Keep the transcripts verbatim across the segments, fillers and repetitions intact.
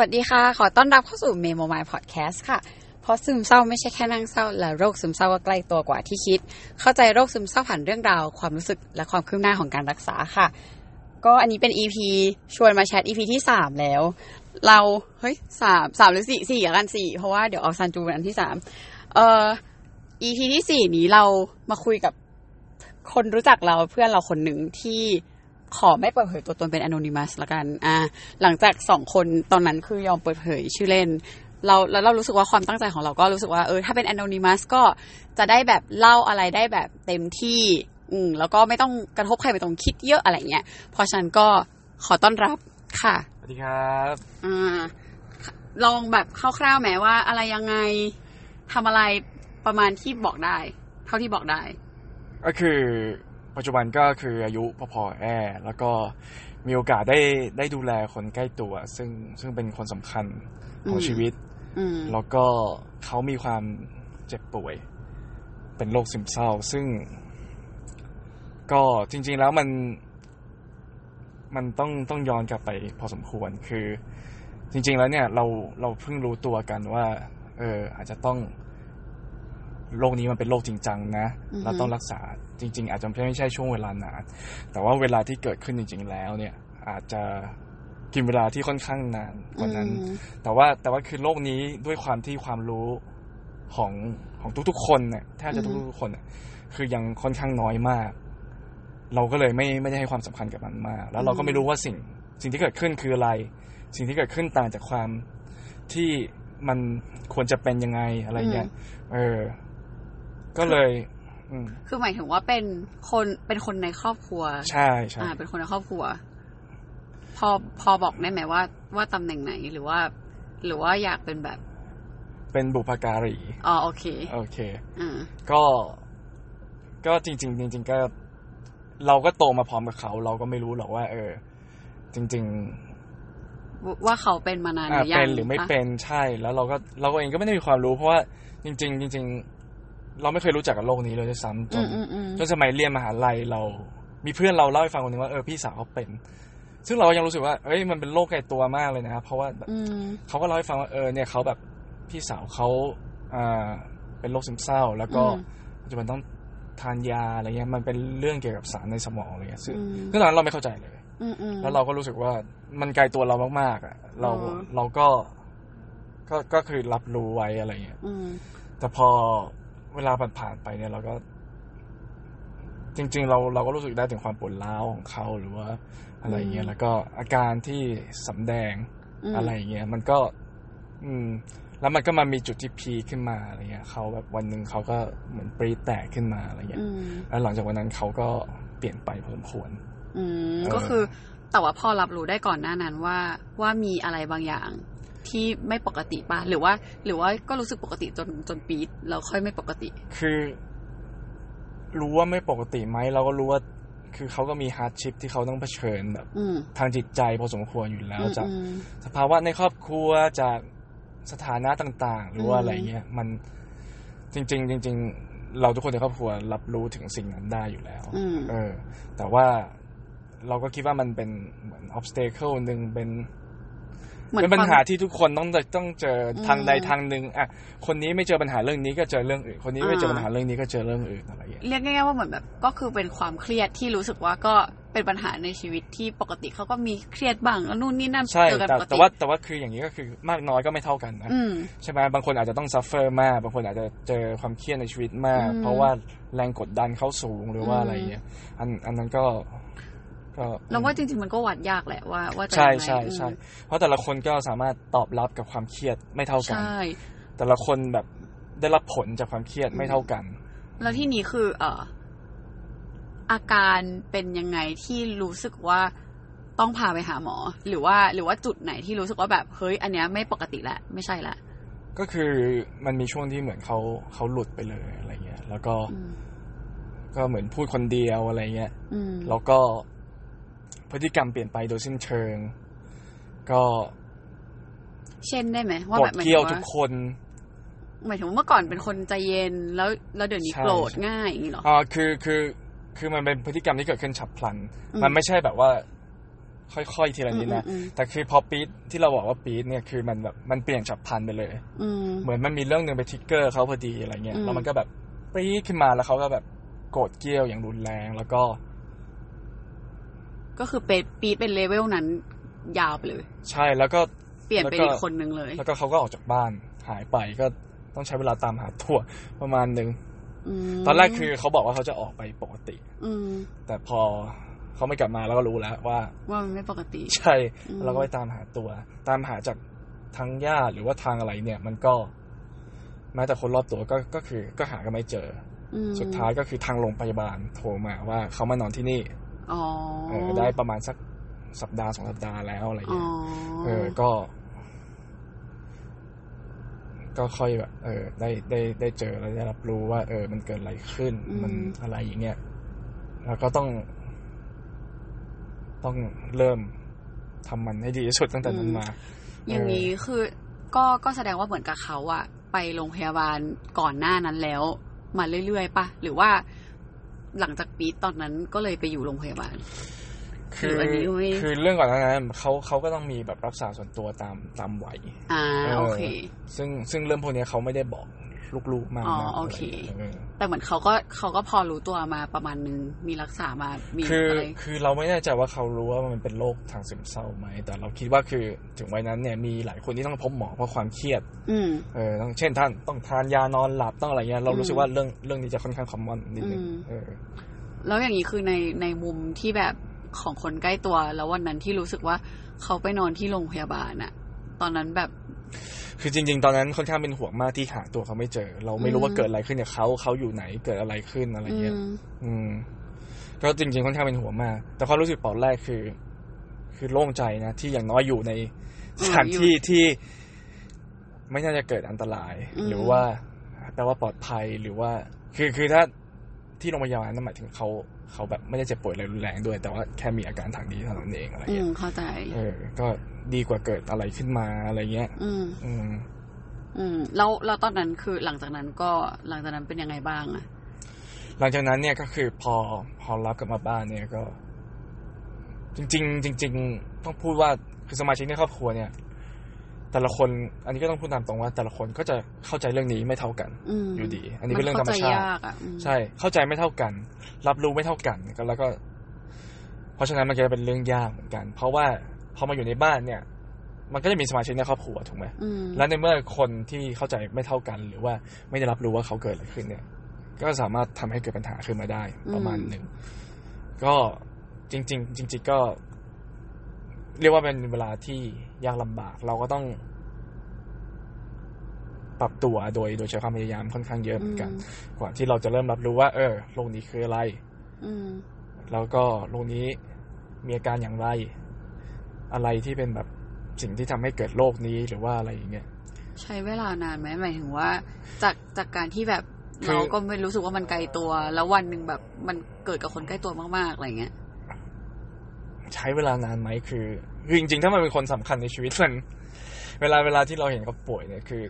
สวัสดีค่ะขอต้อนรับเข้าสู่ Memo My Podcast ค่ะเพราะซึมเศร้าไม่ใช่แค่นั่งเศร้าและโรคซึมเศร้าก็ใกล้ตัวกว่าที่คิดเข้าใจโรคซึมเศร้าผ่านเรื่องราวความรู้สึกและความคืบหน้าของการรักษาค่ะก็อันนี้เป็น อี พี ชวนมาแชท อี พี ที่สามแล้วเราเฮ้ยสาม สามหรือสี่ สี่กันสี่เพราะว่าเดี๋ยวเอาซันจูเป็นอันที่สามเอ่อ อี พี ที่สี่นี้เรามาคุยกับคนรู้จักเราเพื่อนเราคนหนึ่งที่ขอไม่เปิดเผยตัวตนเป็น anonymous ละกันอ่าหลังจากสองคนตอนนั้นคือยอมเปิดเผยชื่อเล่นเราแล้วเรารู้สึกว่าความตั้งใจของเราก็รู้สึกว่าเออถ้าเป็น anonymous ก็จะได้แบบเล่าอะไรได้แบบเต็มที่อืมแล้วก็ไม่ต้องกระทบใครไปตรงคิดเยอะอะไรเงี้ยเพราะฉะนั้นก็ขอต้อนรับค่ะสวัสดีครับอ่าลองแบบคร่าวๆแหมว่าอะไรยังไงทำอะไรประมาณที่บอกได้เท่าที่บอกได้ก็คือปัจจุบันก็คืออายุพอๆแอแล้วก็มีโอกาสได้ได้ดูแลคนใกล้ตัวซึ่งซึ่งเป็นคนสำคัญของชีวิตแล้วก็เขามีความเจ็บป่วยเป็นโรคซึมเศร้าซึ่งก็จริงๆแล้วมันมันต้องต้องย้อนกลับไปพอสมควรคือจริงๆแล้วเนี่ยเราเราเพิ่งรู้ตัวกันว่าเอออาจจะต้องโรคนี้มันเป็นโรคจริงจังนะ mm-hmm. เราต้องรักษาจริงๆอาจจะไม่ใช่ช่วงเวลานานแต่ว่าเวลาที่เกิดขึ้นจริงๆแล้วเนี่ยอาจจะกินเวลาที่ค่อนข้างนานกว่านั้น mm-hmm. แต่ว่าแต่ว่าคือโรคนี้ด้วยความที่ความรู้ของของทุกๆคนเนี่ยแทบจะ mm-hmm. ทุกๆคนเนี่ยคือยังค่อนข้างน้อยมากเราก็เลยไม่ไม่ได้ให้ความสำคัญกับมันมากแล้ว mm-hmm. เราก็ไม่รู้ว่าสิ่งสิ่งที่เกิดขึ้นคืออะไรสิ่งที่เกิดขึ้นต่างจากความที่มันควรจะเป็นยังไงอะไรเงี้ย mm-hmm. เออก็เลยคือหมายถึงว่าเป็นคนเป็นคนในครอบครัวใช่ใช่เป็นคนในครอบครัวพอพอบอกได้ไหมว่าว่าตำแหน่งไหนหรือว่าหรือว่าอยากเป็นแบบเป็นบุพการีอ๋อโอเคโอเคอ่าก็ก็จริงจริงจริงก็เราก็โตมาพร้อมกับเขาเราก็ไม่รู้หรอกว่าเออจริงจริงว่าเขาเป็นมานานหรือยังเป็นหรือไม่เป็นใช่แล้วเราก็เราเองก็ไม่ได้มีความรู้เพราะว่าจริงจริงจริงเราไม่เคยรู้จักกับโลกนี้เลยด้วยซ้ำจนจนสมัยเรียนมหาลัยเรามีเพื่อนเราเล่าให้ฟังคนหนึ่งว่าเออพี่สาวเขาเป็นซึ่งเรายังรู้สึกว่าเอ้ยมันเป็นโรคไกลตัวมากเลยนะครับเพราะว่าเขาก็เล่าให้ฟังว่าเออเนี่ยเขาแบบพี่สาวเขาอ่าเป็นโรคซึมเศร้าแล้วก็ปัจจุบันต้องทานยาอะไรเงี้ยมันเป็นเรื่องเกี่ยวกับสารในสมองอะไรเงี้ยซึ่งตอนนั้นเราไม่เข้าใจเลยแล้วเราก็รู้สึกว่ามันไกลตัวเรามากๆอ่ะเราเราก็ก็ก็คือรับรู้ไว้อะไรเงี้ยแต่พอเวลาผ่านไปเนี่ยเราก็จริงๆเราเราก็รู้สึกได้ถึงความปวดร้าวของเขาหรือว่าอะไรเงี้ยแล้วก็อาการที่สำแดง อ, อะไรเงี้ยมันก็อืมแล้วมันก็มามีจุดที่พีขึ้นมาอะไรเงี้ยเขาแบบวันนึงเขาก็เหมือนปรีแตกขึ้นมาอะไรเงี้ยแล้วหลังจากวันนั้นเขาก็เปลี่ยนไปพอสมควรอืมก็คือแต่ว่าพอรับรู้ได้ก่อนหน้านั้นว่าว่ามีอะไรบางอย่างที่ไม่ปกติป่ะหรือว่าหรือว่าก็รู้สึกปกติจนจนปีดเราค่อยไม่ปกติคือรู้ว่าไม่ปกติไหมเราก็รู้ว่าคือเขาก็มีฮาร์ดชิพที่เขาต้องเผชิญแบบทางจิตใจพอสมควรอยู่แล้วจากสภาวะในครอบครัวจากสถานะต่างๆหรือว่าอะไรเงี้ยมันจริงๆจริงๆเราทุกคนในครอบครัวรับรู้ถึงสิ่งนั้นได้อยู่แล้วเออแต่ว่าเราก็คิดว่ามันเป็นเหมือน obstacle นึงเป็นเป็นปัญหาที่ทุกคนต้องต้องเจอทางใดทางหนึ่งอ่ะคนนี้ไม่เจอปัญหาเรื่องนี้ก็เจอเรื่องอื่นคนนี้ไม่เจอปัญหาเรื่องนี้ก็เจอเรื่องอื่นอะไรอย่างเงี้ยเรียกง่ายๆว่าเหมือนแบบก็คือเป็นความเครียดที่รู้สึกว่าก็เป็นปัญหาในชีวิตที่ปกติเขาก็มีเครียดบ้างนู่นนี่นั่นเจอกันปกติแต่ว่าแต่ว่าคืออย่างนี้ก็คือมากน้อยก็ไม่เท่ากันนะใช่ไหมบางคนอาจจะต้องซัฟเฟอร์มากบางคนอาจจะเจอความเครียดในชีวิตมากเพราะว่าแรงกดดันเขาสูงหรือว่าอะไรอย่างเงี้ยอันอันนั้นก็เราว่าจริงๆมันก็วัดยากแหละว่าว่าจะยังไงใช่ใช่เพราะแต่ละคนก็สามารถตอบรับกับความเครียดไม่เท่ากันแต่ละคนแบบได้รับผลจากความเครียดไม่เท่ากันแล้วที่นี้คือเอ่ออาการเป็นยังไงที่รู้สึกว่าต้องพาไปหาหมอหรือว่าหรือว่าจุดไหนที่รู้สึกว่าแบบเฮ้ยอันเนี้ยไม่ปกติละไม่ใช่ละก็คือมันมีช่วงที่เหมือนเขาเขาหลุดไปเลยอะไรเงี้ยแล้วก็ก็เหมือนพูดคนเดียวอะไรเงี้ยแล้วก็พฤติกรรมเปลี่ยนไปโดยสิ้นเชิงก็เช่นได้ไหมว่าแบบเกี่ยวทุกคนหมายถึงว่าเมื่อก่อนเป็นคนใจเย็นแล้วแล้วเดี๋ยวนี้โกรธง่ายอย่างนี้หรออ๋อคือคือคือมันเป็นพฤติกรรมที่เกิดขึ้นฉับพลันมันไม่ใช่แบบว่า ค่อยๆทีละนิดนะแต่คือพอปี๊ดที่เราบอกว่าปี๊ดเนี่ยคือมันแบบมันเปลี่ยนฉับพลันไปเลยเหมือนมันมีเรื่องนึงไปทิกเกอร์เขาพอดีอะไรเงี้ยแล้วมันก็แบบปี๊ดขึ้นมาแล้วเขาก็แบบโกรธเกรี้ยวอย่างรุนแรงแล้วก็ก็คือเป็นปี๊ดเป็นเลเวลนั้นยาวไปเลยใช่แล้วก็เปลี่ยนไปอีกคนนึงเลยแล้วก็เขาก็ออกจากบ้านหายไปก็ต้องใช้เวลาตามหาทั่วประมาณนึงตอนแรกคือเขาบอกว่าเขาจะออกไปปกติแต่พอเขาไม่กลับมาแล้วก็รู้แล้วว่าว่ามันไม่ปกติใช่เราก็ไปตามหาตัวตามหาจากทางญาติหรือว่าทางอะไรเนี่ยมันก็แม้แต่คนรอบตัวก็ก็คือก็หากันไม่เจอสุดท้ายก็คือทางโรงพยาบาลโทรมาว่าเขามานอนที่นี่อ๋อเออได้ประมาณสักสัปดาห์สองสัปดาห์แล้วอะไรอย่างเงี้ยเออก็ก็ค่อยแบบเออได้ได้ได้เจอแล้วได้รับรู้ว่าเออมันเกิดอะไรขึ้นมันอะไรอย่างเงี้ยแล้วก็ต้องต้องเริ่มทำมันให้ดีที่สุดตั้งแต่นั้นมาอย่างนี้คือก็ก็แสดงว่าเหมือนกับเขาอะไปโรงพยาบาลก่อนหน้านั้นแล้วมาเรื่อยๆป่ะหรือว่าหลังจากปีตอนนั้นก็เลยไปอยู่โรงพยาบาลคือคือเรื่องก่อนนั้นเขาเขาก็ต้องมีแบบรักษาส่วนตัวตามตามไหวอ่าโอเคซึ่งซึ่งเรื่องพวกนี้เขาไม่ได้บอกลูกๆมากอ๋อโอเคแต่เหมือนเขาก็เขาก็พอรู้ตัวมาประมาณนึงมีรักษามามีอะไรคือเราไม่แน่ใจว่าเขารู้ว่ามันเป็นโรคทางซึมเศร้าไหมแต่เราคิดว่าคือถึงวัยนั้นเนี่ยมีหลายคนที่ต้องพบหมอเพราะความเครียดเออต้องเช่นท่านต้องทานยานอนหลับต้องอะไรเงี้ยเรารู้สึกว่าเรื่องเรื่องนี้จะค่อนข้างคอมมอนนิดนึงเออแล้วอย่างนี้คือในในมุมที่แบบของคนใกล้ตัวแล้ววันนั้นที่รู้สึกว่าเขาไปนอนที่โรงพยาบาลน่ะตอนนั้นแบบคือจริงๆตอนนั้นค่อนข้างเป็นห่วงมากที่หาตัวเขาไม่เจอเราไม่รู้ว่าเกิดอะไรขึ้นกับเขาเขาอยู่ไหนเกิดอะไรขึ้นอะไรเงี้ยอืมก็จริงๆค่อนข้างเป็นห่วงมากแต่ความรู้สึกตอนแรกคือคือโล่งใจนะที่อย่างน้อยอยู่ในสถานที่ที่ไม่น่าจะเกิดอันตรายหรือว่าแปลว่าปลอดภัยหรือว่าคือคือถ้าที่โรงพยาบาลนั่นหมายถึงเขาเขาแบบไม่ได้เจ็บป่วยอะไรรุนแรงด้วยแต่ว่าแค่มีอาการทางนี้เท่านั้นเองอะไรอย่างเงี้ยเข้าใจเออก็ดีกว่าเกิดอะไรขึ้นมาอะไรเงี้ยอืมอืมอืมแล้วแล้วตอนนั้นคือหลังจากนั้นก็หลังจากนั้นเป็นยังไงบ้างอะหลังจากนั้นเนี่ยก็คือพอพอรับกลับมาบ้านเนี่ยก็จริงๆจริงๆต้องพูดว่าคือสมาชิกในครอบครัวเนี่ยแต่ละคนอันนี้ก็ต้องพูดตามตรงว่าแต่ละคนก็จะเข้าใจเรื่องนี้ไม่เท่ากัน อ, อยู่ดีอันนี้เป็นเรื่องธรรมชาติใช่เข้าใจไม่เท่ากันรับรู้ไม่เท่ากันก็แล้วก็เพราะฉะนั้นมันจะเป็นเรื่องยากเหมือนกันเพราะว่าพอมาอยู่ในบ้านเนี่ยมันก็จะมีสมาชิกในครอบครัวถูกไหมแล้วในเมื่อคนที่เข้าใจไม่เท่ากันหรือว่าไม่ได้รับรู้ว่าเขาเกิดอะไรขึ้นเนี่ยก็สามารถทำให้เกิดปัญหาขึ้นมาได้ประมาณหนึ่งก็จริงจริงจริงๆก็เรียกว่าเป็นเวลาที่ยากลำบากเราก็ต้องปรับตัวโดยโดยใช้ความพยายามค่อนข้างเยอะเหมือนกันกว่าที่เราจะเริ่มรับรู้ว่าเออโรคนี้คืออะไรแล้วก็โรคนี้มีอาการอย่างไรอะไรที่เป็นแบบสิ่งที่ทำให้เกิดโรคนี้หรือว่าอะไรอย่างเงี้ยใช้เวลานานไหมหมายถึงว่าจากจากการที่แบบเราก็ไม่รู้สึกว่ามันไกลตัวแล้ววันนึงแบบมันเกิดกับคนใกล้ตัวมากๆอะไรเงี้ยใช้เวลานานไหมคือคือจริงๆถ้ามันเป็นคนสำคัญในชีวิตมันเวลาเวลาที่เราเห็นเขาป่วยเนี่ยคือ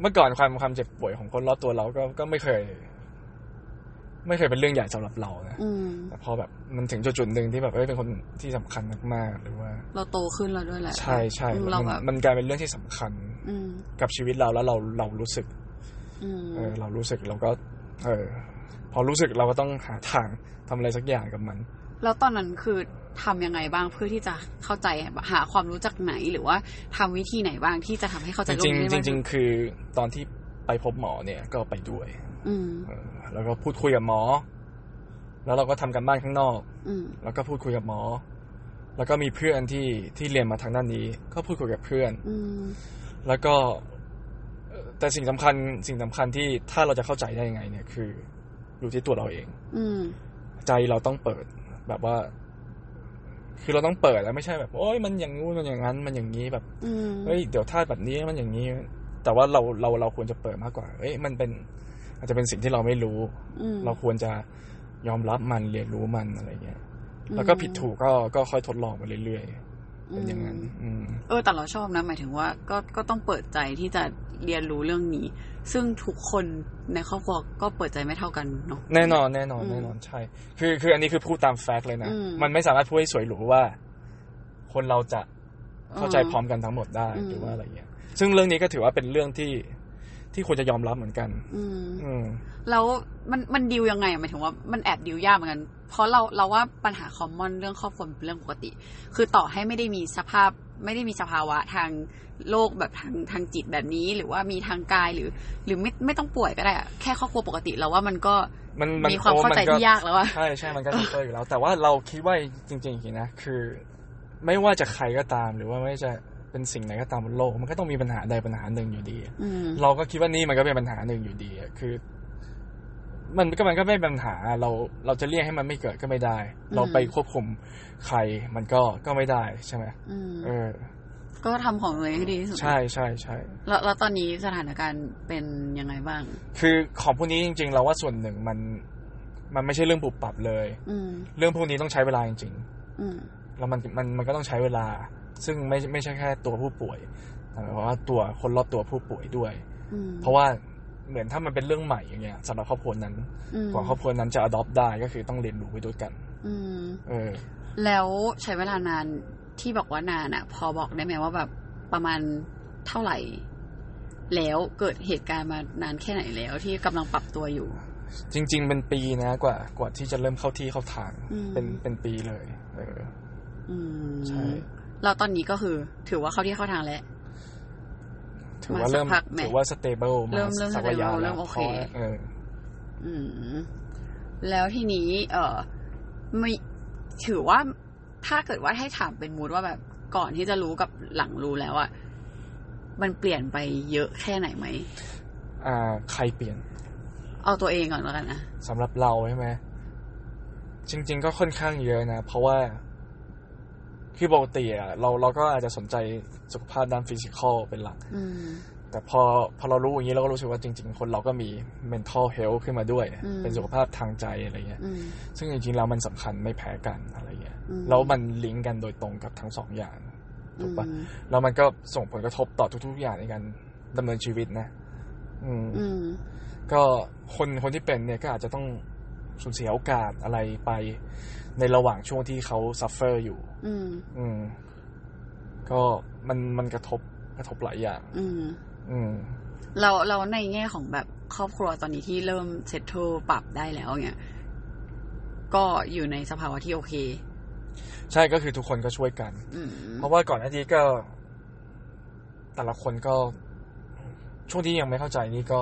เมื่อก่อนความความเจ็บป่วยของคนรอบตัวเราก็ก็ไม่เคยไม่เคยเป็นเรื่องใหญ่สำหรับเรานะแต่พอแบบมันถึงจุดๆนึงที่แบบเอ้ยเป็นคนที่สำคัญมากๆหรือว่าเราโตขึ้นแล้วด้วยแหละใช่ใช่มันมันกลายเป็นเรื่องที่สำคัญกับชีวิตเราแล้วเราเรารู้สึกเออเรารู้สึกเราก็เออพอรู้สึกเราก็ต้องหาทางทำอะไรสักอย่างกับมันแล้วตอนนั้นคือทำยังไงบ้างเพื่อที่จะเข้าใจหาความรู้จักไหนหรือว่าทำวิธีไหนบ้างที่จะทำให้เข้าใจโรคนี้จริงจริงคือตอนที่ไปพบหมอเนี่ยก็ไปด้วยแล้วก็พูดคุยกับหมอแล้วเราก็ทำกันบ้านข้างนอกแล้วก็พูดคุยกับหมอแล้วก็มีเพื่อนที่ที่เรียนมาทางด้านนี้ก็พูดคุยกับเพื่อนแล้วก็แต่สิ่งสำคัญสิ่งสำคัญที่ถ้าเราจะเข้าใจได้ยังไงเนี่ยคืออยู่ที่ตัวเราเองใจเราต้องเปิดแบบว่าคือเราต้องเปิดแล้วไม่ใช่แบบโอ๊ยมันอย่างงู้นมันอย่างนั้นมันอย่างนี้แบบเฮ้ยเดี๋ยวถ้าแบบนี้มันอย่างนี้แต่ว่าเราเราเราควรจะเปิดมากกว่าเอ้ยมันเป็นอาจจะเป็นสิ่งที่เราไม่รู้เราควรจะยอมรับมันเรียนรู้มันอะไรเงี้ยแล้วก็ผิดถูกก็ก็ค่อยทดลองไปเรื่อยๆเป็นอย่างนั้นเออแต่เราชอบนะหมายถึงว่าก็ก็ต้องเปิดใจที่จะเรียนรู้เรื่องนี้ซึ่งทุกคนในครอบครัวก็เปิดใจไม่เท่ากันเนาะแน่นอนแน่นอนแน่นอนใช่คือคืออันนี้คือพูดตามแฟกต์เลยนะมันไม่สามารถพูดให้สวยหรูว่า คนเราจะเข้าใจพร้อมกันทั้งหมดได้หรือว่าอะไรอย่างเงี้ยซึ่งเรื่องนี้ก็ถือว่าเป็นเรื่องที่ที่ควรจะยอมรับเหมือนกันแล้วมันมันดีลยังไงหมายถึงว่ามันแอบดีลยากเหมือนกันเพราะเราเราว่าปัญหาคอมมอนเรื่องครอบครัวเป็นเรื่องปกติคือต่อให้ไม่ได้มีสภาพไม่ได้มีสภาวะทางโรคแบบทางทางจิตแบบนี้หรือว่ามีทางกายหรือหรือไม่ไม่ต้องป่วยก็ได้อะแค่ครอบครัวปกติเราว่ามันก็มีความเข้าใจที่ยากแล้วอะใช่ใช่มันก็ซับซ้อนอยู่แล้วแต่ว่าเราคิดว่าจริงๆนะคือไม่ว่าจะใครก็ตามหรือว่าไม่จะเป็นสิ่งไหนก็ตามบนโลกมันก็ต้องมีปัญหาใดปัญหาหนึ่งอยู่ดีเราก็คิดว่านี่มันก็เป็นปัญหาหนึ่งอยู่ดีคือมันก็มันก็ไม่เป็นปัญหาเราเราจะเรียกให้มันไม่เกิดก็ไม่ได้เราไปควบคุมใครมันก็ก็ไม่ได้ใช่ไหมเออก็ทำของตัวเองให้ดีที่สุดใช่ใช่ใช่แล้วแล้วตอนนี้สถานการณ์เป็นยังไงบ้างคือของพวกนี้จริงๆเราว่าส่วนหนึ่งมันมันไม่ใช่เรื่องปุบปับเลยเรื่องพวกนี้ต้องใช้เวลาจริงๆแล้วมันมันมันก็ต้องใช้เวลาซึ่งไม่ไม่ใช่แค่ตัวผู้ป่วยแต่หมายความว่าตัวคนรอบตัวผู้ป่วยด้วยเพราะว่าเหมือนถ้ามันเป็นเรื่องใหม่อย่างเงี้ยสำหรับครอบครัวนั้นกว่าครอบครัวนั้นจะ adopt ได้ก็คือต้องเรียนรู้ไปด้วยกันเออแล้วใช้เวลานานที่บอกว่านานอ่ะพอบอกได้ไหมว่าแบบประมาณเท่าไหร่แล้วเกิดเหตุการณ์มานานแค่ไหนแล้วที่กำลังปรับตัวอยู่จริงๆเป็นปีนะกว่ากว่าที่จะเริ่มเข้าที่เข้าทางเป็นเป็นปีเลยเออใช่แล้วตอนนี้ก็คือถือว่าเข้าที่เข้าทางแล้วถือว่าเริ่มถือว่าสเตเบิลมาสักระยะแล้วโอเคเอออืมแล้วทีนี้เอ่อไม่ถือว่าถ้าเกิดว่าให้ถามเป็นมูดว่าแบบก่อนที่จะรู้กับหลังรู้แล้วอ่ะมันเปลี่ยนไปเยอะแค่ไหนไหมอ่าใครเปลี่ยนเอาตัวเองก่อนแล้วกันนะสำหรับเราใช่ไหมจริงๆก็ค่อนข้างเยอะนะเพราะว่าคือปกติอ่ะเราเราก็อาจจะสนใจสุขภาพด้านฟิสิกอลเป็นหลักแต่พอพอเรารู้อย่างนี้เราก็รู้สึกว่าจริงๆคนเราก็มี mental health ขึ้นมาด้วยเป็นสุขภาพทางใจอะไรเงี้ยซึ่งจริงๆแล้วมันสำคัญไม่แพ้กันอะไรเงี้ยแล้วมันลิงก์กันโดยตรงกับทั้งสองอย่างถูกปะแล้วมันก็ส่งผลกระทบต่อทุกๆอย่างในการดำเนินชีวิตนะก็คนคนที่เป็นเนี่ยก็อาจจะต้องสูญเสียโอกาสอะไรไปในระหว่างช่วงที่เขาซัฟเฟอร์อยู่อืมอืมก็มันมันกระทบกระทบหลายอย่างอืมอืมเราเราในแง่ของแบบครอบครัวตอนนี้ที่เริ่มเซตเทิลปรับได้แล้วเนี่ยก็อยู่ในสภาวะที่โอเคใช่ก็คือทุกคนก็ช่วยกันเพราะว่าก่อนหน้านี้ก็แต่ละคนก็ช่วงที่ยังไม่เข้าใจนี่ก็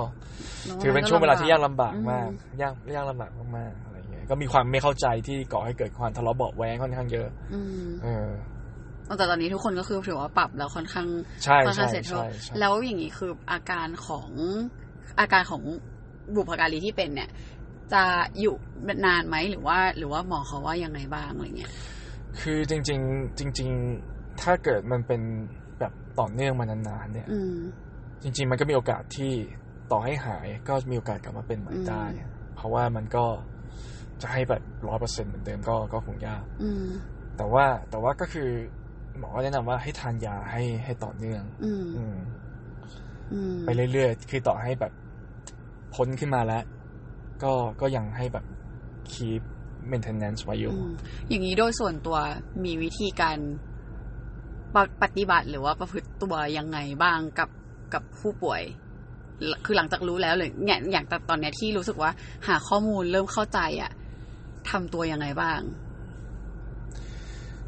ถือเป็นช่วงเวลาที่ยากลำบากมากยากยากลำบากมากๆอะไรเงี้ยก็มีความไม่เข้าใจที่ก่อให้เกิดความทะเลาะเบาะแว้งค่อนข้างเยอะเออแต่ตอนนี้ทุกคนก็คือถือว่าปรับแล้วค่อนข้างค่อนข้างเสร็จแล้วอย่างนี้คืออาการของอาการของบุพการีที่เป็นเนี่ยจะอยู่นานไหมหรือว่าหรือว่าหมอเขาว่ายังไงบ้างอะไรเงี้ยคือจริงจริงจริงถ้าเกิดมันเป็นแบบต่อเนื่องมานานๆเนี่ยจริงๆมันก็มีโอกาสที่ต่อให้หายก็มีโอกาสกลับมาเป็นใหม่ได้เพราะว่ามันก็จะให้แบบ ร้อยเปอร์เซ็นต์ เหมือนเดิมก็ก็คงยากแต่ว่าแต่ว่าก็คือหมอแนะนำว่าให้ทานยาให้ให้ต่อเนื่องไปเรื่อยๆคือต่อให้แบบพ้นขึ้นมาแล้วก็ก็ยังให้แบบ keep maintenance ไว้อยู่อย่างนี้โดยส่วนตัวมีวิธีการปฏิบัติหรือว่าประพฤติตัวยังไงบ้างกับกับผู้ป่วยคือหลังจากรู้แล้วเลยเนี่ยอย่างตอนเนี้ยที่รู้สึกว่าหาข้อมูลเริ่มเข้าใจอ่ะทำตัวยังไงบ้าง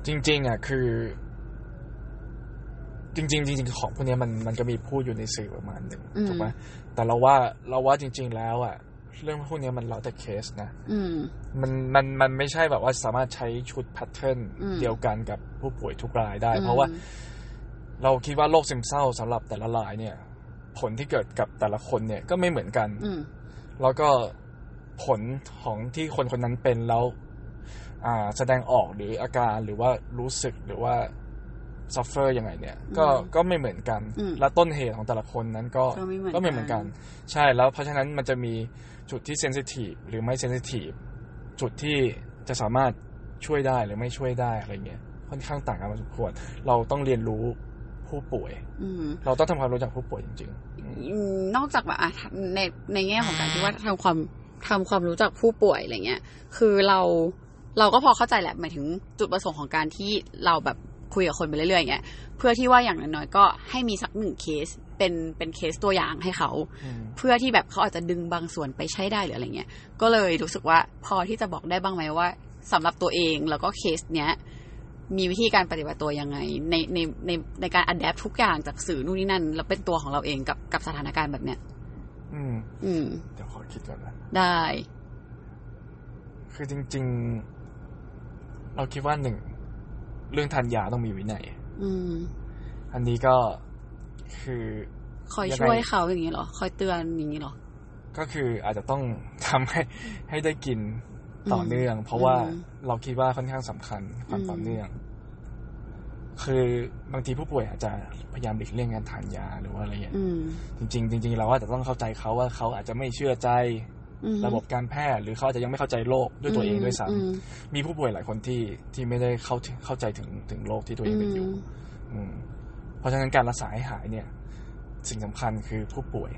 จริงๆอ่ะคือจริงๆจริงๆของพวกเนี้ยมันมันก็มีพูดอยู่ในสื่อประมาณนึงถูกไหมแต่เราว่าเราว่าจริงๆแล้วอ่ะเรื่องพวกเนี้ยมันแล้วแต่เคสนะมันมันมันไม่ใช่แบบว่าสามารถใช้ชุดแพทเทิร์นเดียวกันกับผู้ป่วยทุกรายได้เพราะว่าเราคิดว่าโรคซึมเศร้าสำหรับแต่ละรายเนี่ยผลที่เกิดกับแต่ละคนเนี่ยก็ไม่เหมือนกันแล้วก็ผลของที่คนคนนั้นเป็นแล้วแสดงออกหรืออาการหรือว่ารู้สึกหรือว่าซัฟเฟอร์ยังไงเนี่ยก็ก็ไม่เหมือนกันและต้นเหตุของแต่ละคนนั้นก็ก็ไม่เหมือนกันใช่แล้วเพราะฉะนั้นมันจะมีจุดที่เซนซิทีฟหรือไม่เซนซิทีฟจุดที่จะสามารถช่วยได้หรือไม่ช่วยได้อะไรเงี้ยค่อนข้างต่างกันพอสมควรเราต้องเรียนรู้ผู้ป่วยเราต้องทำความรู้จักผู้ป่วยจริงๆนอกจากแบบในในแง่ของการที่ว่าทำความทำความรู้จักผู้ป่วยอะไรเงี้ยคือเราเราก็พอเข้าใจแหละหมายถึงจุดประสงค์ของการที่เราแบบ คุยกับคนไปเรื่อยๆอย่างเงี้ยเพื่อที่ว่าอย่างน้อยๆก็ให้มีสักหนึ่งเคสเป็นเป็นเคสตัวอย่างให้เขาเพื่อที่แบบเขาอาจจะดึงบางส่วนไปใช้ได้หรืออะไรเงี้ยก็เลยรู้สึกว่าพอที่จะบอกได้บ้างไหมว่าสำหรับตัวเองแล้วก็เคสเนี้ยมีวิธีการปฏิบัติตัวยังไงในในในในการอัดแอปทุกอย่างจากสื่อนู่นนี่นั่นแล้วเป็นตัวของเราเองกับกับสถานการณ์แบบเนี้ยอืมอืมเดี๋ยวขอคิดก่อนนะได้คือจริงๆเราคิดว่าหนึ่งเรื่องทานยาต้องมีวินัยอืมอันนี้ก็คือคอยช่วยเขาอย่างนี้เหรอคอยเตือนอย่างนี้เหรอก็คืออาจจะต้องทำให้ให้ได้กินต่อเนื่องเพราะว่าเราคิดว่าค่อนข้างสำคัญความต่อเนื่องคือบางทีผู้ป่วยอาจจะพยายามหลีกเลี่ยงการทานยาหรือว่าอะไรอย่างจริงๆจริงๆเราอาจจะต้องเข้าใจเขาว่าเขาอาจจะไม่เชื่อใจระบบการแพทย์หรือเขาอาจจะยังไม่เข้าใจโรคด้วยตัวเองด้วยซ้ำมีผู้ป่วยหลายคนที่ที่ไม่ได้เข้าเข้าใจถึงถึงโรคที่ตัวเองเป็นอยู่เพราะฉะนั้นการรักษาให้หายเนี่ยสิ่งสำคัญคือผู้ป่วย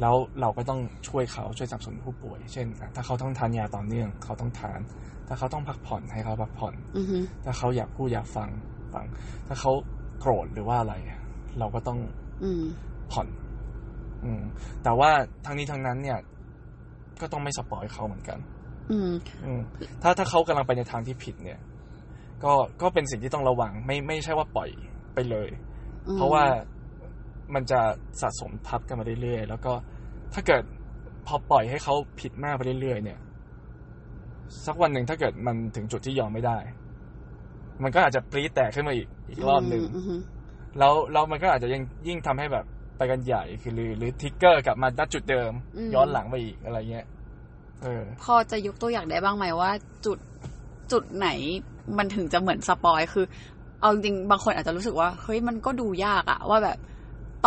แล้วเราก็ต้องช่วยเขาช่วยสนับสนุนผู้ป่วยเช่นถ้าเขาต้องทานยาต่อเนื่องเขาต้องทานถ้าเขาต้องพักผ่อนให้เขาพักผ่อนถ้าเขาอยากพูดอยากฟังฟังถ้าเขาโกรธหรือว่าอะไรเราก็ต้องผ่อนแต่ว่าทั้งนี้ทั้งนั้นเนี่ยก็ต้องไม่สปอยเขาเหมือนกันถ้าถ้าเขากำลังไปในทางที่ผิดเนี่ยก็ก็เป็นสิ่งที่ต้องระวังไม่ไม่ใช่ว่าปล่อยไปเลยเพราะว่ามันจะสะสมทับกันมาเรื่อยๆแล้วก็ถ้าเกิดพอปล่อยให้เขาผิดมากไปเรื่อยๆเนี่ยสักวันหนึ่งถ้าเกิดมันถึงจุดที่ยอมไม่ได้มันก็อาจจะปรี๊ดแตกขึ้นมาอีกอีกรอบหนึ่งแล้วแล้วมันก็อาจจะยังยิ่งทำให้แบบไปกันใหญ่คือหรือหรือทิกเกอร์กลับมาณจุดเดิมย้อนหลังไปอีกอะไรเงี้ยเออพอจะยกตัวอย่างได้บ้างไหมว่าจุดจุดไหนมันถึงจะเหมือนสปอยคือเอาจริงบางคนอาจจะรู้สึกว่าเฮ้ยมันก็ดูยากอะว่าแบบ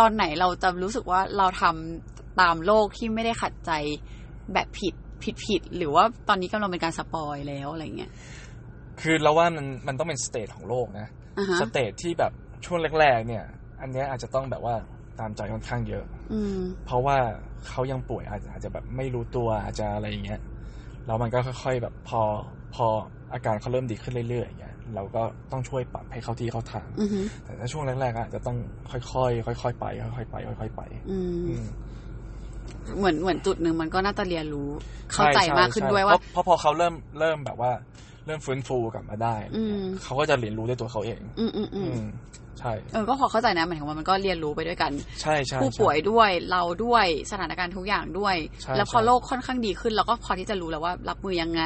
ตอนไหนเราจะรู้สึกว่าเราทำตามโลกที่ไม่ได้ขัดใจแบบผิดผิดผิดหรือว่าตอนนี้กำลังเป็นการสปอยแล้วอะไรเงี้ยคือเราว่ามันมันต้องเป็นสเตจของโลกนะ uh-huh. สเตจที่แบบช่วงแรกๆเนี่ยอันเนี้ยอาจจะต้องแบบว่าตามใจค่อนข้างเยอะ uh-huh. เพราะว่าเขายังป่วยอาจจะอาจจะแบบไม่รู้ตัวอาจจะอะไรอย่างเงี้ยแล้วมันก็ค่อยๆแบบพอพออาการเขาเริ่มดีขึ้นเรื่อยๆอย่างเงี้ยเราก็ต้องช่วยปรับให้เขาที่เขาทางแต่ถ้าช่วงแรกๆก็อาจจะต้องค่อยๆค่อยๆไปค่อยๆไปค่อยๆไปเหมือนเหมือนจุดหนึ่งมันก็น่าจะเรียนรู้เข้าใจมากขึ้นด้วยว่าพอพอเขาเริ่มเริ่มแบบว่าเริ่มฟื้นฟูกลับมาได้เขาก็จะเรียนรู้ด้วยตัวเขาเองใช่เออก็พอเข้าใจนะหมายถึงว่ามันก็เรียนรู้ไปด้วยกันใช่ใช่ผู้ป่วยด้วยเราด้วยสถานการณ์ทุกอย่างด้วยแล้วพอโรคค่อนข้างดีขึ้นเราก็พอที่จะรู้แล้วว่ารับมือยังไง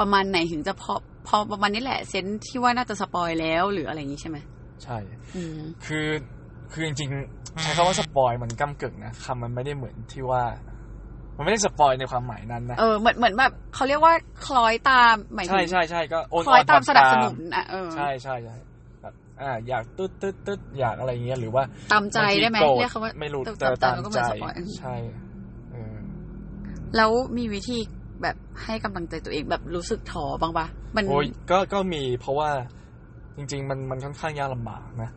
ประมาณไหนถึงจะพอพอประมาณนี้แหละเซนส์ที่ว่าน่าจะสปอยแล้วหรืออะไรอย่างนี้ใช่ไหมใช่คือคือจริงๆใช้คำว่าสปอยมันก้ำกึ่งนะคำมันไม่ได้เหมือนที่ว่ามันไม่ได้สปอยในความหมายนั้นนะเออเหมือนเหมือนแบบเขาเรียกว่าคล้อยตามหมายถึงใช่ใช่ใช่ก็คล้อยตามสนับสนุนอ่ะเออใช่ใช่ใช่อ่าอยากตึ๊ดตึ๊ดตึ๊ดอยากอะไรเงี้ยหรือว่าตามใจได้ไหมเรียกเขาว่าไม่รู้แต่ตามใจใช่แล้วมีวิธีแบบให้กำลังใจตัวเองแบบรู้สึกท้อบ้างปะมันโอ้ยก็ก็มีเพราะว่าจริงๆมันมันค่อนข้างยากลำบากนะ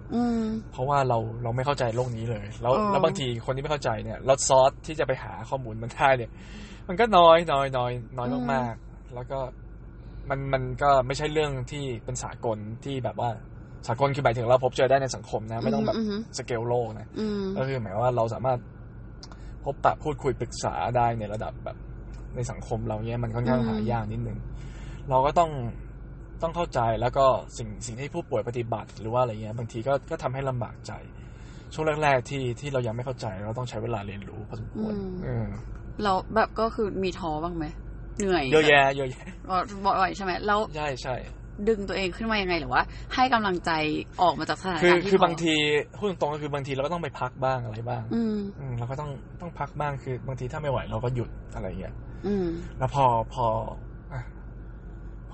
เพราะว่าเราเราไม่เข้าใจโลกนี้เลยแล้วแล้วบางทีคนที่ไม่เข้าใจเนี่ยเราซอสที่จะไปหาข้อมูลมันได้เนี่ยมันก็น้อยน้อยน้อยน้อยมากๆแล้วก็มันมันก็ไม่ใช่เรื่องที่เป็นสากลที่แบบว่าสากลคือหมายถึงเราพบเจอได้ในสังคมนะไม่ต้องแบบสเกลโลกนะก็คือหมายว่าเราสามารถพบปะพูดคุยปรึกษาได้ในระดับแบบในสังคมเราเนี่ยมันค่อนข้างหายากนิดนึงเราก็ต้องต้องเข้าใจแล้วก็สิ่งสิ่งที่ผู้ป่วยปฏิบัติหรือว่าอะไรเงี้ยบางทีก็ก็ทำให้ลำบากใจช่วงแรกๆที่ที่เรายังไม่เข้าใจเราต้องใช้เวลาเรียนรู้พอสมควรเราแบบก็คือมีท้อบ้างไหมเหนื่อยเยอะแยะเยอะแยะบ่อยใช่ไหมเราใช่ใช่ดึงตัวเองขึ้นมายังไงหรือว่าให้กำลังใจออกมาจากสถานการณ์ที่คือบางทีพูดตรงๆก็คือบางทีเราก็ต้องไปพักบ้างอะไรบ้างเราก็ต้องต้องพักบ้างคือบางทีถ้าไม่ไหวเราก็หยุดอะไรอย่างเงี้ยแล้วพอพอ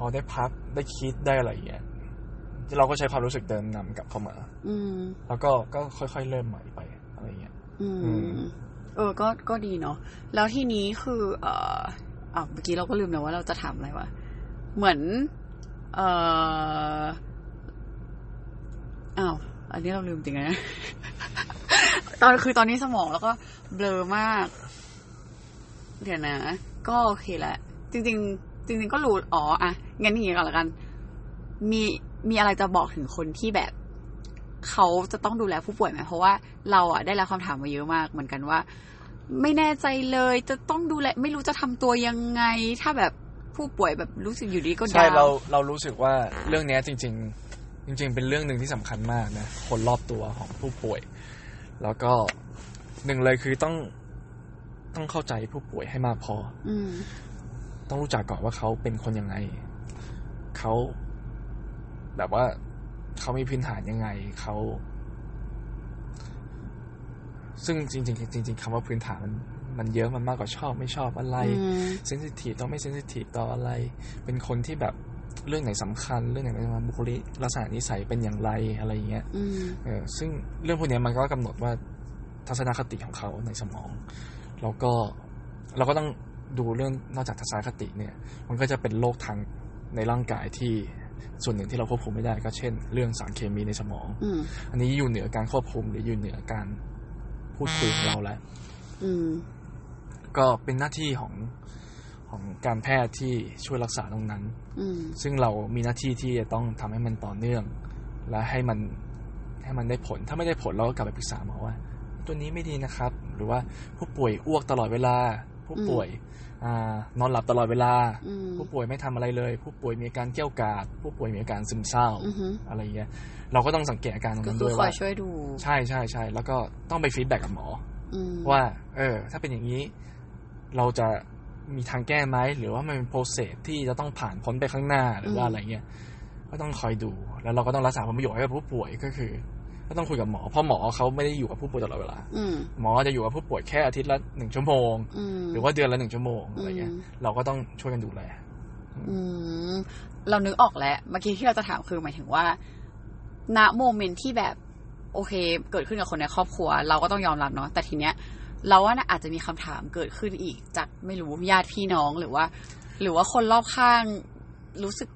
พอได้พักได้คิดได้อะไรอย่างเงี้ยเราก็ใช้ความรู้สึกเดิมนำกลับเข้ามาแล้วก็ก็ค่อยๆเริ่มใหม่ไปอะไรอย่างเงี้ยเออก็ก็ดีเนาะแล้วทีนี้คือเอ่ออ่ะเมื่อกี้เราก็ลืมนะว่าเราจะถามอะไรวะเหมือนเอ่ออ้าวอันนี้เราลืมจริงนะ ตอนคือตอนนี้สมองแล้วก็เบลอมากเดี๋ยวนะก็โอเคละจริงๆจริงๆก็รู้อ๋ออ่ะงั้นอย่างนี้ก่อนละกันมี มีอะไรจะบอกถึงคนที่แบบเขาจะต้องดูแลผู้ป่วยไหมเพราะว่าเราอ่ะได้รับคำถามมาเยอะมากเหมือนกันว่าไม่แน่ใจเลยจะต้องดูแลไม่รู้จะทำตัวยังไงถ้าแบบผู้ป่วยแบบรู้สึกอยู่ดีก็ดาวใช่เราเรารู้สึกว่าเรื่องนี้จริงจริงจริงๆเป็นเรื่องหนึ่งที่สำคัญมากนะคนรอบตัวของผู้ป่วยแล้วก็หนึ่งเลยคือต้องต้องเข้าใจผู้ป่วยให้มากพอต้องรู้จักก่อนว่าเขาเป็นคนยังไงเขาแบบว่าเขามีพื้นฐานยังไงเขาซึ่งจริงๆจริงๆคำว่าพื้นฐานมันมันเยอะมันมากกว่าชอบไม่ชอบอะไรเซนซิทีฟต่อไม่เซนซิทีฟต่ออะไรเป็นคนที่แบบเรื่องไหนสำคัญเรื่องไหนเป็นบุคลิกลักษณะนิสัยเป็นอย่างไรอะไรอย่างเงี้ยเออซึ่งเรื่องพวกนี้มันก็กำหนดว่าทัศนคติของเขาในสมองแล้วก็เราก็ต้องดูเรื่องนอกจากทัศนคติเนี่ยมันก็จะเป็นโรคทางในร่างกายที่ส่วนหนึ่งที่เราควบคุมไม่ได้ก็เช่นเรื่องสารเคมีในสมอง อ, อันนี้อยู่เหนือการควบคุมหรืออยู่เหนือการพูดคุยของเราแล้วก็เป็นหน้าที่ของของการแพทย์ที่ช่วยรักษาตรงนั้นซึ่งเรามีหน้าที่ที่จะต้องทำให้มันต่อเนื่องและให้มันให้มันได้ผลถ้าไม่ได้ผลเราก็กลับไปปรึกษาหมอว่าตัวนี้ไม่ดีนะครับหรือว่าผู้ป่วยอ้วกตลอดเวลาผู้ป่วยนอนหลับตลอดเวลาผู้ป่วยไม่ทำอะไรเลยผู้ป่วยมีอาการเกี้ยวกาดผู้ป่วยมีอาการซึมเศร้า อ, อะไรอย่างเงี้ยเราก็ต้องสังเกตอาการตรงนั้นด้วยว่าช่วยดูใช่ใช่ใช่แล้วก็ต้องไปฟีดแบ็กกับหมอว่าเออถ้าเป็นอย่างนี้เราจะมีทางแก้ไหมหรือว่ามันเป็นโปรเซสที่จะต้องผ่านพ้นไปข้างหน้าหรือว่าอะไรเงี้ยก็ต้องคอยดูแล้วเราก็ต้องรักษาผลประโยชน์ให้กับผู้ป่วยก็คือก็ต้องคุยกับหมอเพราะหมอเขาไม่ได้อยู่กับผู้ป่วยตลอดเวลาหมอจะอยู่กับผู้ป่วยแค่อาทิตย์ละหนึ่งชั่วโมงหรือว่าเดือนละหนึ่งชั่วโมงอะไรเงี้ยเราก็ต้องช่วยกันดูแลเรานึกออกแล้วเมื่อกี้ที่เราจะถามคือหมายถึงว่าณโมเมนต์ที่แบบโอเคเกิดขึ้นกับคนในครอบครัวเราก็ต้องยอมรับเนาะแต่ทีเนี้ยเราว่าอาจจะมีคำถามเกิดขึ้นอีกจากไม่รู้ญาติพี่น้องหรือว่าหรือว่าคนรอบข้างรู้สึก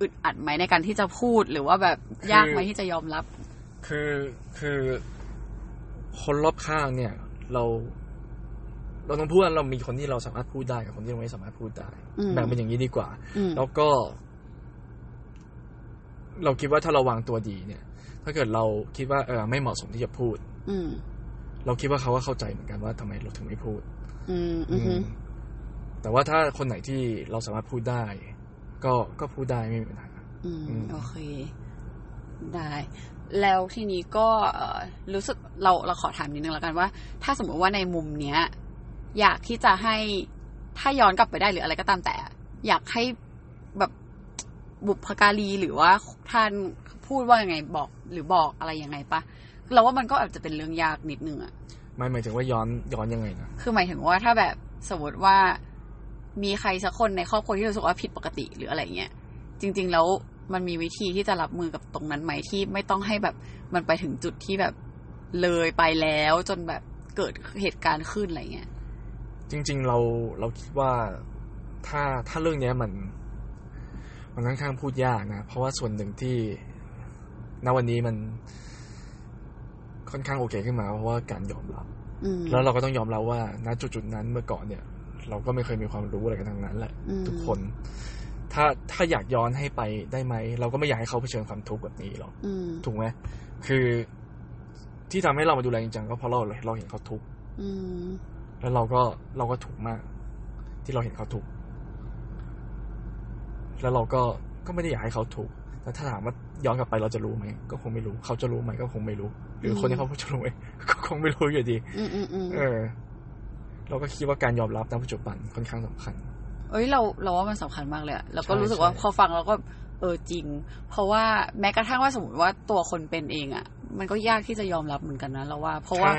อึดอัดไหมในการที่จะพูดหรือว่าแบบยากไหมที่จะยอมรับคือคือคนรอบข้างเนี่ยเราเราต้องพูดว่าเรามีคนที่เราสามารถพูดได้กับคนที่เราไม่สามารถพูดได้แบ่งเป็นอย่างนี้ดีกว่าแล้วก็เราคิดว่าถ้าเราวางตัวดีเนี่ยถ้าเกิดเราคิดว่าเออไม่เหมาะสมที่จะพูดเราคิดว่าเขาก็เข้าใจเหมือนกันว่าทำไมเราถึงไม่พูดแต่ว่าถ้าคนไหนที่เราสามารถพูดได้ก็ก็พูดได้ไม่มีปัญหาโอเคได้แล้วทีนี้ก็รู้สึกเราเราขอถามนิดนึงแล้วกันว่าถ้าสมมติว่าในมุมเนี้ยอยากที่จะให้ถ้าย้อนกลับไปได้หรืออะไรก็ตามแต่อยากให้แบบบุพการีหรือว่าท่านพูดว่ายังไงบอกหรือบอกอะไรยังไงปะเราว่ามันก็อาจจะเป็นเรื่องยากนิดนึงอะไม่หมายถึงว่าย้อนย้อนยังไงนะคือหมายถึงว่าถ้าแบบสมมติว่ามีใครสักคนในครอบครัวที่รู้สึกว่าผิดปกติหรืออะไรเงี้ยจริงๆแล้วมันมีวิธีที่จะรับมือกับตรงนั้นไหมที่ไม่ต้องให้แบบมันไปถึงจุดที่แบบเลยไปแล้วจนแบบเกิดเหตุการณ์ขึ้นอะไรเงี้ยจริงๆเราเราคิดว่าถ้าถ้าเรื่องเนี้ยมันมันค่อนข้างพูดยากนะเพราะว่าส่วนหนึ่งที่ณวันนี้มันค่อนข้างโอเคขึ้นมาเพราะว่าการยอมรับแล้วเราก็ต้องยอมรับว่าณจุดๆนั้นเมื่อก่อนเนี่ยเราก็ไม่เคยมีความรู้อะไรกันทั้งนั้นแหละทุกคนถ้าถ้าอยากย้อนให้ไปได้ไหมเราก็ไม่อยากให้เขาเผชิญความทุกข์แบบนี้หรอกถูกไหมคือที่ทำให้เรามาดูแลจริงๆก็เพราะเราเราเห็นเขาทุกข์แล้วเราก็เราก็ทุกข์มากที่เราเห็นเขาทุกข์แล้วเราก็ก็ไม่ได้อยากให้เขาทุกข์แต่ถ้าถามว่าย้อนกลับไปเราจะรู้ไหมก็คงไม่รู้เขาจะรู้ไหมก็คงไม่รู้หรือคนที่เขาจะรู้ไหมก็คงไม่รู้อยู่ดีเออเราก็คิดว่าการยอมรับในปัจจุบันค่อนข้างสำคัญเอ้ยเราเราว่ามันสำคัญมากเลยอะแล้วก็รู้สึกว่าพอฟังเราก็เออจริงเพราะว่าแม้กระทั่งว่าสมมติว่าตัวคนเป็นเองอะมันก็ยากที่จะยอมรับเหมือนกันนะเราว่าเพราะว่า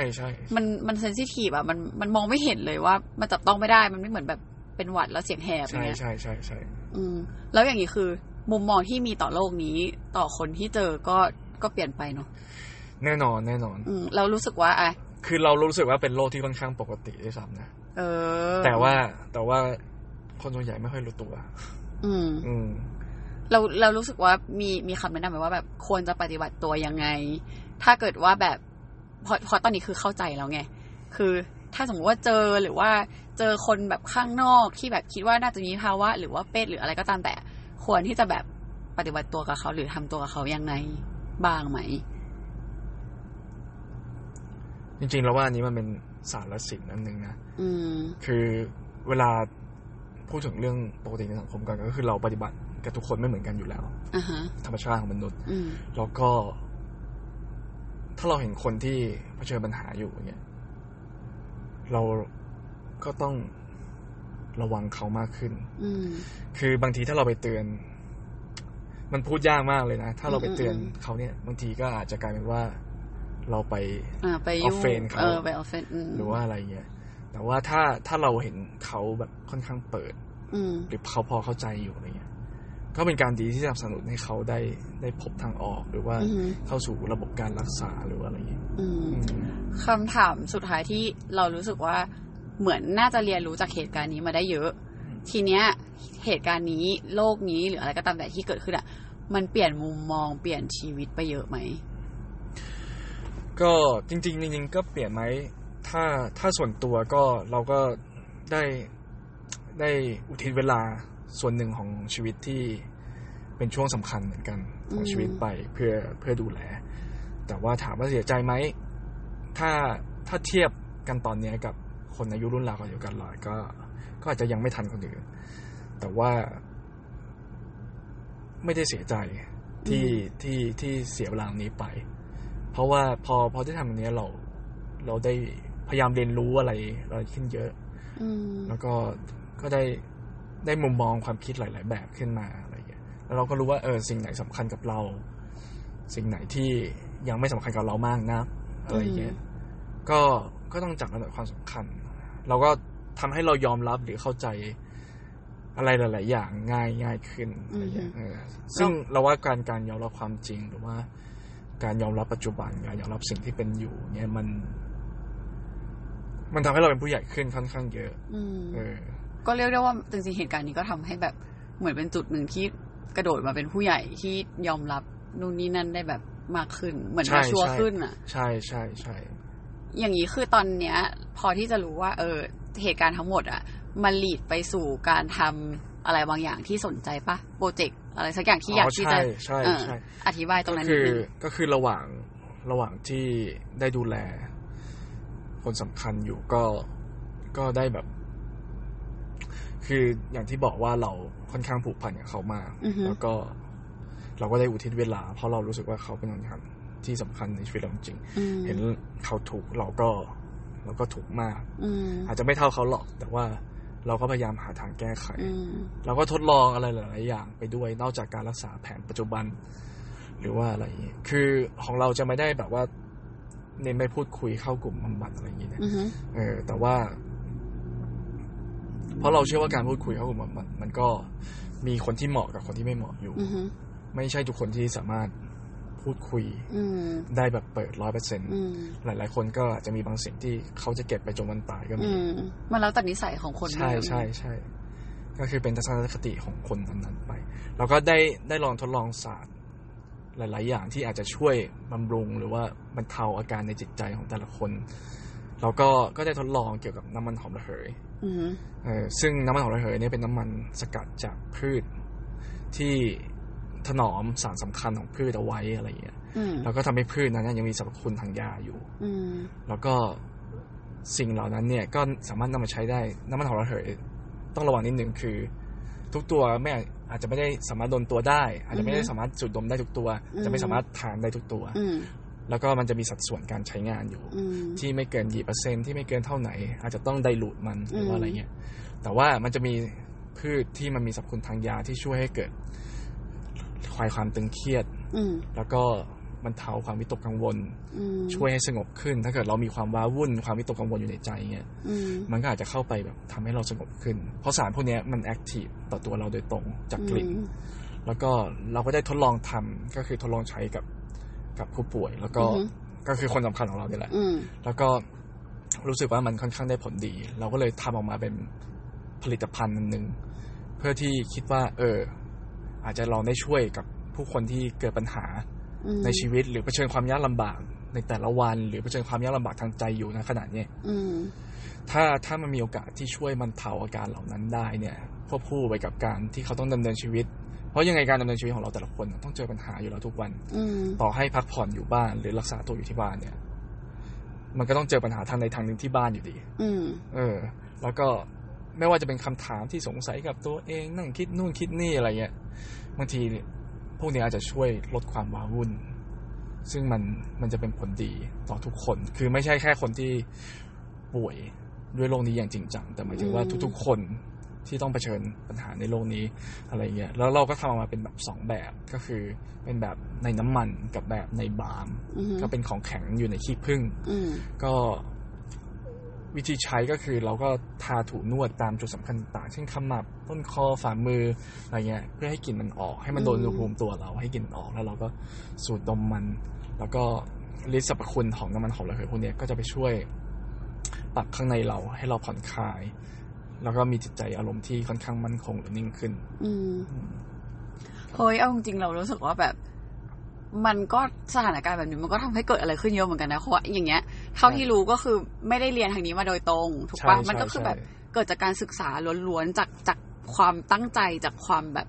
มันมันเซนซิทีฟอะมันมันมองไม่เห็นเลยว่ามันจับต้องไม่ได้มันไม่เหมือนแบบเป็นหวัดแล้วเสียงแหบอย่างเงี้ยใช่ใช่ใช่อืมแล้วอย่างนี้คือมุมมองที่มีต่อโลกนี้ต่อคนที่เจอก็ก็เปลี่ยนไปเนาะแน่นอนแน่นอนอืมเรารู้สึกว่าอะคือเรารู้สึกว่าเป็นโลกที่ค่อนข้างปกติด้วยซ้ำนะเออแต่ว่าแต่ว่าคนส่วนใหญ่ไม่ค่อยรู้ตัวอืมอืมเราเรารู้สึกว่ามีมีคำแนะนำไหมว่าแบบควรจะปฏิบัติตัวยังไงถ้าเกิดว่าแบบพอพอตอนนี้คือเข้าใจแล้วไงคือถ้าสมมติว่าเจอหรือว่าเจอคนแบบข้างนอกที่แบบคิดว่าน่าจะมีภาวะหรือว่าเป็ดหรืออะไรก็ตามแต่ควรที่จะแบบ ปฏิบัติตัวกับเขาหรือทำตัวกับเขายังไงบ้างไหมจริงๆแล้วว่าอันนี้มันเป็นศาสตร์และศิลป์อันนึงนะคือเวลาพูดถึงเรื่องปกติในสังคมกันก็คือเราปฏิบัติกับทุกคนไม่เหมือนกันอยู่แล้ว uh-huh. ธรรมชาติของมนุษย์แล้วก็ถ้าเราเห็นคนที่เผชิญปัญหาอยู่เนี่ยเราก็ต้องระวังเขามากขึ้นคือบางทีถ้าเราไปเตือนมันพูดยากมากเลยนะถ้าเราไปเตือนเขาเนี่ยบางทีก็อาจจะกลายเป็นว่าเราไปออฟเฟนเขาหรือว่าอะไรเงี้ยแต่ว่าถ้าถ้าเราเห็นเขาแบบค่อนข้างเปิดหรือเขาพอเข้าใจอยู่อะไรเงี้ยก็เป็นการดีที่สนับสนุนให้เขาได้ได้พบทางออกหรือว่าเข้าสู่ระบบการรักษาหรือว่าอะไรอย่างนี้คำถามสุดท้ายที่เรารู้สึกว่าเหมือนน่าจะเรียนรู้จากเหตุการณ์นี้มาได้เยอะทีเนี้ยเหตุการณ์นี้โลกนี้หรืออะไรก็ตามแต่ที่เกิดขึ้นอ่ะมันเปลี่ยนมุมมองเปลี่ยนชีวิตไปเยอะไหมก็จริงจริงจริงก็เปลี่ยนไหมถ้าถ้าส่วนตัวก็เราก็ได้ได้อุทิศเวลาส่วนหนึ่งของชีวิตที่เป็นช่วงสำคัญเหมือนกันของชีวิตไปเพื่อเพื่อดูแลแต่ว่าถามว่าเสียใจไหมถ้าถ้าเทียบกันตอนนี้กับคนอายุรุ่นราวกันเดียวกันหลายก็ก็อาจจะยังไม่ทันคนอื่นแต่ว่าไม่ได้เสียใจที่ที่ที่เสียเวลานี้ไปเพราะว่าพอพอที่ทำอย่างนี้เราเราได้พยายามเรียนรู้อะไรอะไรขึ้นเยอะแล้วก็ก็ได้ได้มุมมองความคิดหลายๆแบบขึ้นมาอะไรอย่างเงี้ยแล้วเราก็รู้ว่าเออสิ่งไหนสำคัญกับเราสิ่งไหนที่ยังไม่สำคัญกับเรามากนะอะไรอย่างเงี้ยก็ก็ต้องจับระดับความสำคัญเราก็ทำให้เรายอมรับหรือเข้าใจอะไรหลายๆอย่างง่ายง่ายขึ้นอะไรอย่างเงี้ยซึ่งเราว่าการการยอมรับความจริงหรือว่าการยอมรับปัจจุบันการยอมรับสิ่งที่เป็นอยู่เนี่ยมันมันทำให้เราเป็นผู้ใหญ่ขึ้นค่อนข้างเยอะเออก็เรียกได้ว่าจริงๆเหตุการณ์นี้ก็ทำให้แบบเหมือนเป็นจุดหนึ่งที่กระโดดมาเป็นผู้ใหญ่ที่ยอมรับนู่นนี่นั่นได้แบบมากขึ้นเหมือนมาชัวร์ขึ้นอ่ะใช่ใช่ใช่อย่างนี้คือตอนเนี้ยพอที่จะรู้ว่าเออเหตุการณ์ทั้งหมดอ่ะมันลีดไปสู่การทำอะไรบางอย่างที่สนใจปะโปรเจกต์อะไรสักอย่างที่อยากที่จะอธิบายตรงนั้นนิดนึงก็คือระหว่างระหว่างที่ได้ดูแลคนสำคัญอยู่ก็ก็ได้แบบคืออย่างที่บอกว่าเราค่อนข้างผูกพันกับเขามากแล้วก็เราก็ได้อุทิศเวลาเพราะเรารู้สึกว่าเขาเป็นคนที่สำคัญในชีวิตเราจริงเห็นเขาถูกเราก็เราก็ถูกมากอาจจะไม่เท่าเขาหรอกแต่ว่าเราก็พยายามหาทางแก้ไขเราก็ทดลองอะไรหลายๆอย่างไปด้วยนอกจากการรักษาแผนปัจจุบันหรือว่าอะไรคือของเราจะไม่ได้แบบว่าเน้นไปพูดคุยเข้ากลุ่มบำบัดอะไรอย่างเงี้ยเออแต่ว่าเพราะเราเชื่อว่าการพูดคุยเขามันมันก็มีคนที่เหมาะกับคนที่ไม่เหมาะอยู่ไม่ใช่ทุกคนที่สามารถพูดคุยได้แบบเปิด หนึ่งร้อยเปอร์เซ็นต์ หลายๆคนก็อาจจะมีบางสิ่งที่เขาจะเก็บไปจนวันตายก็มีมันแล้วแต่นิสัยของคนใช่ใช่ใช่ก็คือเป็นทัศนคติของคนนั้นๆไปเราก็ได้ได้ลองทดลองศาสตร์หลายๆอย่างที่อาจจะช่วยบำรุงหรือว่าบรรเทาอาการในจิตใจของแต่ละคนเราก็ก็ได้ทดลองเกี่ยวกับน้ำมันหอมระเหยเออซึ่งน้ำมันหอมระเหยเนี่ยเป็นน้ำมันสกัดจากพืชที่ถนอมสารสำคัญของพืชเอาไว้อะไรอย่างเงี้ยแล้วก็ทำให้พืชนั้นยังมีสรรพคุณทางยาอยู่แล้วก็สิ่งเหล่านั้นเนี่ยก็สามารถนำมาใช้ได้น้ำมันหอมระเหยต้องระวังนิดนึงคือทุกตัวไม่อาจจะไม่ได้สามารถดมตัวได้อาจจะไม่ได้สามารถสูดดมได้ทุกตัวจะไม่สามารถทานได้ทุกตัวแล้วก็มันจะมีสัดส่วนการใช้งานอยู่ที่ไม่เกินกี่เปอร์เซ็นต์ที่ไม่เกินเท่าไหนอาจจะต้องไดลูทมันหรือว่าอะไรเงี้ยแต่ว่ามันจะมีพืชที่มันมีสรรพคุณทางยาที่ช่วยให้เกิดคลายความตึงเครียดแล้วก็บรรเทาความวิตกกังวลช่วยให้สงบขึ้นถ้าเกิดเรามีความว้าวุ่นความวิตกกังวลอยู่ในใจเงี้ยมันก็อาจจะเข้าไปแบบทำให้เราสงบขึ้นเพราะสารพวกนี้มันแอคทีฟต่อตัวเราโดยตรงจากกลิ่นแล้วก็เราก็ได้ทดลองทำก็คือทดลองใช้กับกับผู้ป่วยแล้วก็ก็คือคนสำคัญของเราเนี่ยแหละแล้วก็รู้สึกว่ามันค่อนข้างได้ผลดีเราก็เลยทำออกมาเป็นผลิตภัณฑ์นึงเพื่อที่คิดว่าเอออาจจะลองได้ช่วยกับผู้คนที่เกิดปัญหาในชีวิตหรือเผชิญความยากลำบากในแต่ละวันหรือเผชิญความยากลำบากทางใจอยู่นะขนาดนี้ถ้าถ้ามันมีโอกาสที่ช่วยบรรเทาอาการเหล่านั้นได้เนี่ยควบคู่ไปกับการที่เขาต้องดำเนินชีวิต เพราะยังไงการดำเนินชีวิตของเราแต่ละคนต้องเจอปัญหาอยู่แล้วทุกวันต่อให้พักผ่อนอยู่บ้านหรือรักษาตัวอยู่ที่บ้านเนี่ยมันก็ต้องเจอปัญหาทางใดทางหนึ่งที่บ้านอยู่ดีเออแล้วก็ไม่ว่าจะเป็นคำถามที่สงสัยกับตัวเองนั่งคิดนู่นคิดนี่อะไรเงี้ยบางทีพวกนี้อาจจะช่วยลดความว้าวุ่นซึ่งมันมันจะเป็นผลดีต่อทุกคนคือไม่ใช่แค่คนที่ป่วยด้วยโรคนี้อย่างจริงจังแต่หมายถึงว่าทุกๆคนที่ต้องเผชิญปัญหาในโลกนี้อะไรเงี้ยแล้วเราก็ทำออกมาเป็นแบบสองแบบก็คือเป็นแบบในน้ำมันกับแบบในบาล์มก็เป็นของแข็งอยู่ในขี้ผึ้งก็วิธีใช้ก็คือเราก็ทาถูนวดตามจุดสำคัญต่างเช่นขมับต้นคอฝ่ามืออะไรเงี้ยเพื่อให้กลิ่นมันออกให้มันโดนรูขุมตัวเราให้กลิ่นมันออกแล้วเราก็สูดดมมันแล้วก็ฤทธิ์สรรพคุณของน้ำมันหอมระเหยพวกนี้ก็จะไปช่วยปรับข้างในเราให้เราผ่อนคลายแล้วก็มีจิตใจอารมณ์ที่ค่อนข้างมั่นคงและนิ่งขึ้นอืมเฮ้ยเอาจริงๆเรารู้สึกว่าแบบมันก็สถานการณ์แบบนี้มันก็ทำให้เกิดอะไรขึ้นเยอะเหมือนกันนะเพราะอย่างเงี้ยเท่าที่รู้ก็คือไม่ได้เรียนทางนี้มาโดยตรงถูกปะมันก็คือแบบเกิดจากการศึกษาล้วนๆจากจากความตั้งใจจากความแบบ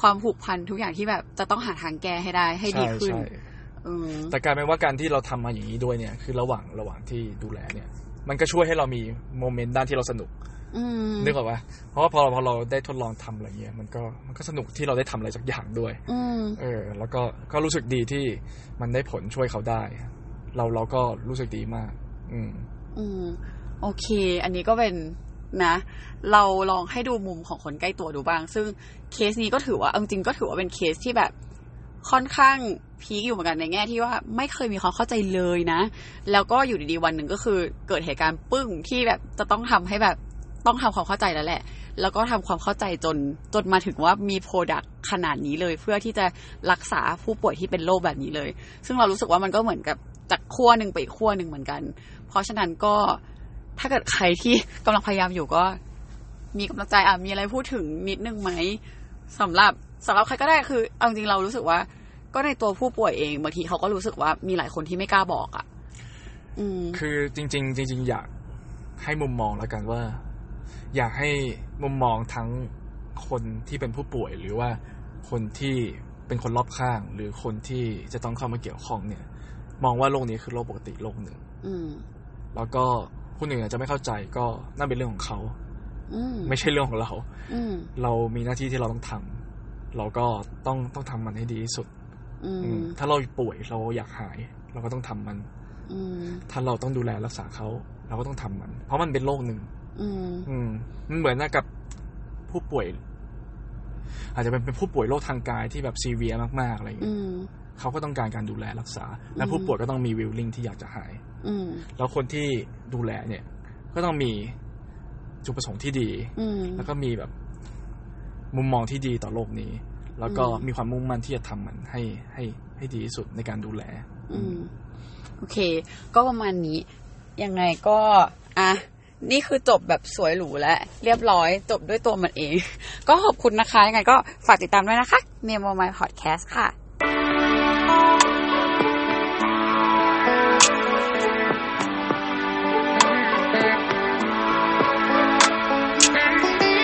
ความผูกพันทุกอย่างที่แบบจะต้องหาทางแก้ให้ได้ให้ดีขึ้นแต่กลายเป็นว่าการที่เราทำมาอย่างนี้ด้วยเนี่ยคือระหว่างระหว่างที่ดูแลเนี่ยมันก็ช่วยให้เรามีโมเมนต์ด้านที่เราสนุกนึกออกว่าเพราะว่าพอพอเราได้ทดลองทำอะไรเงี้ยมันก็มันก็สนุกที่เราได้ทำอะไรสักอย่างด้วยเออแล้วก็ก็รู้สึกดีที่มันได้ผลช่วยเขาได้เราเราก็รู้สึกดีมากอืมอืมโอเคอันนี้ก็เป็นนะเราลองให้ดูมุมของคนใกล้ตัวดูบ้างซึ่งเคสนี้ก็ถือว่าจริงๆก็ถือว่าเป็นเคสที่แบบค่อนข้างพีคอยู่เหมือนกันในแง่ที่ว่าไม่เคยมีความเข้าใจเลยนะแล้วก็อยู่ดีๆวันหนึ่งก็คือเกิดเหตุการณ์ปึ้งที่แบบจะต้องทำให้แบบต้องทำความเข้าใจแล้วแหละแล้วก็ทำความเข้าใจจนจนมาถึงว่ามีโปรดักต์ขนาดนี้เลยเพื่อที่จะรักษาผู้ป่วยที่เป็นโรคแบบนี้เลยซึ่งเรารู้สึกว่ามันก็เหมือนกับจากขั้วหนึ่งไปขั้วหนึ่งเหมือนกันเพราะฉะนั้นก็ถ้าเกิดใครที่กำลังพยายามอยู่ก็มีกำลังใจอ่ะมีอะไรพูดถึงนิดนึงไหมสำหรับสำหรับใครก็ได้คือเอาจริงเรารู้สึกว่าก็ในตัวผู้ป่วยเองบางทีเขาก็รู้สึกว่ามีหลายคนที่ไม่กล้าบอกอ่ะคือจริงจริงจริงอยากให้มุมมองแล้วกันว่าอยากให้มุมมองทั้งคนที่เป็นผู้ป่วยหรือว่าคนที่เป็นคนรอบข้างหรือคนที่จะต้องเข้ามาเกี่ยวข้องเนี่ยมองว่าโรคนี้คือโรคปกติโรคหนึ่งแล้วก็ผู้หนึ่งอาจจะไม่เข้าใจก็น่าเป็นเรื่องของเขาไม่ใช่เรื่องของเราเรามีหน้าที่ที่เราต้องทำเราก็ต้องต้องทำมันให้ดีที่สุดถ้าเราป่วยเราอยากหายเราก็ต้องทำมันถ้าเราต้องดูแลรักษาเขาเราก็ต้องทำมันเพราะมันเป็นโรคหนึ่งอืมอืมมันเหมือนกับผู้ป่วยอาจจะเป็นผู้ป่วยโรคทางกายที่แบบซีเวียมากๆอะไรอย่างเงี้ยเขาก็ต้องการการดูแลรักษาและผู้ป่วยก็ต้องมีวิลลิ่งที่อยากจะหายแล้วคนที่ดูแลเนี่ยก็ต้องมีจุดประสงค์ที่ดีแล้วก็มีแบบมุมมองที่ดีต่อโลกนี้แล้วก็มีความมุ่งมั่นที่จะทำมันให้ให้ให้ดีที่สุดในการดูแลอืมโอเคก็ประมาณนี้ยังไงก็อ่ะนี่คือจบแบบสวยหรูและเรียบร้อยจบด้วยตัวมันเองก็ขอบคุณนะคะยังไงก็ฝากติดตามด้วยนะคะ Memo My Podcast ค่ะ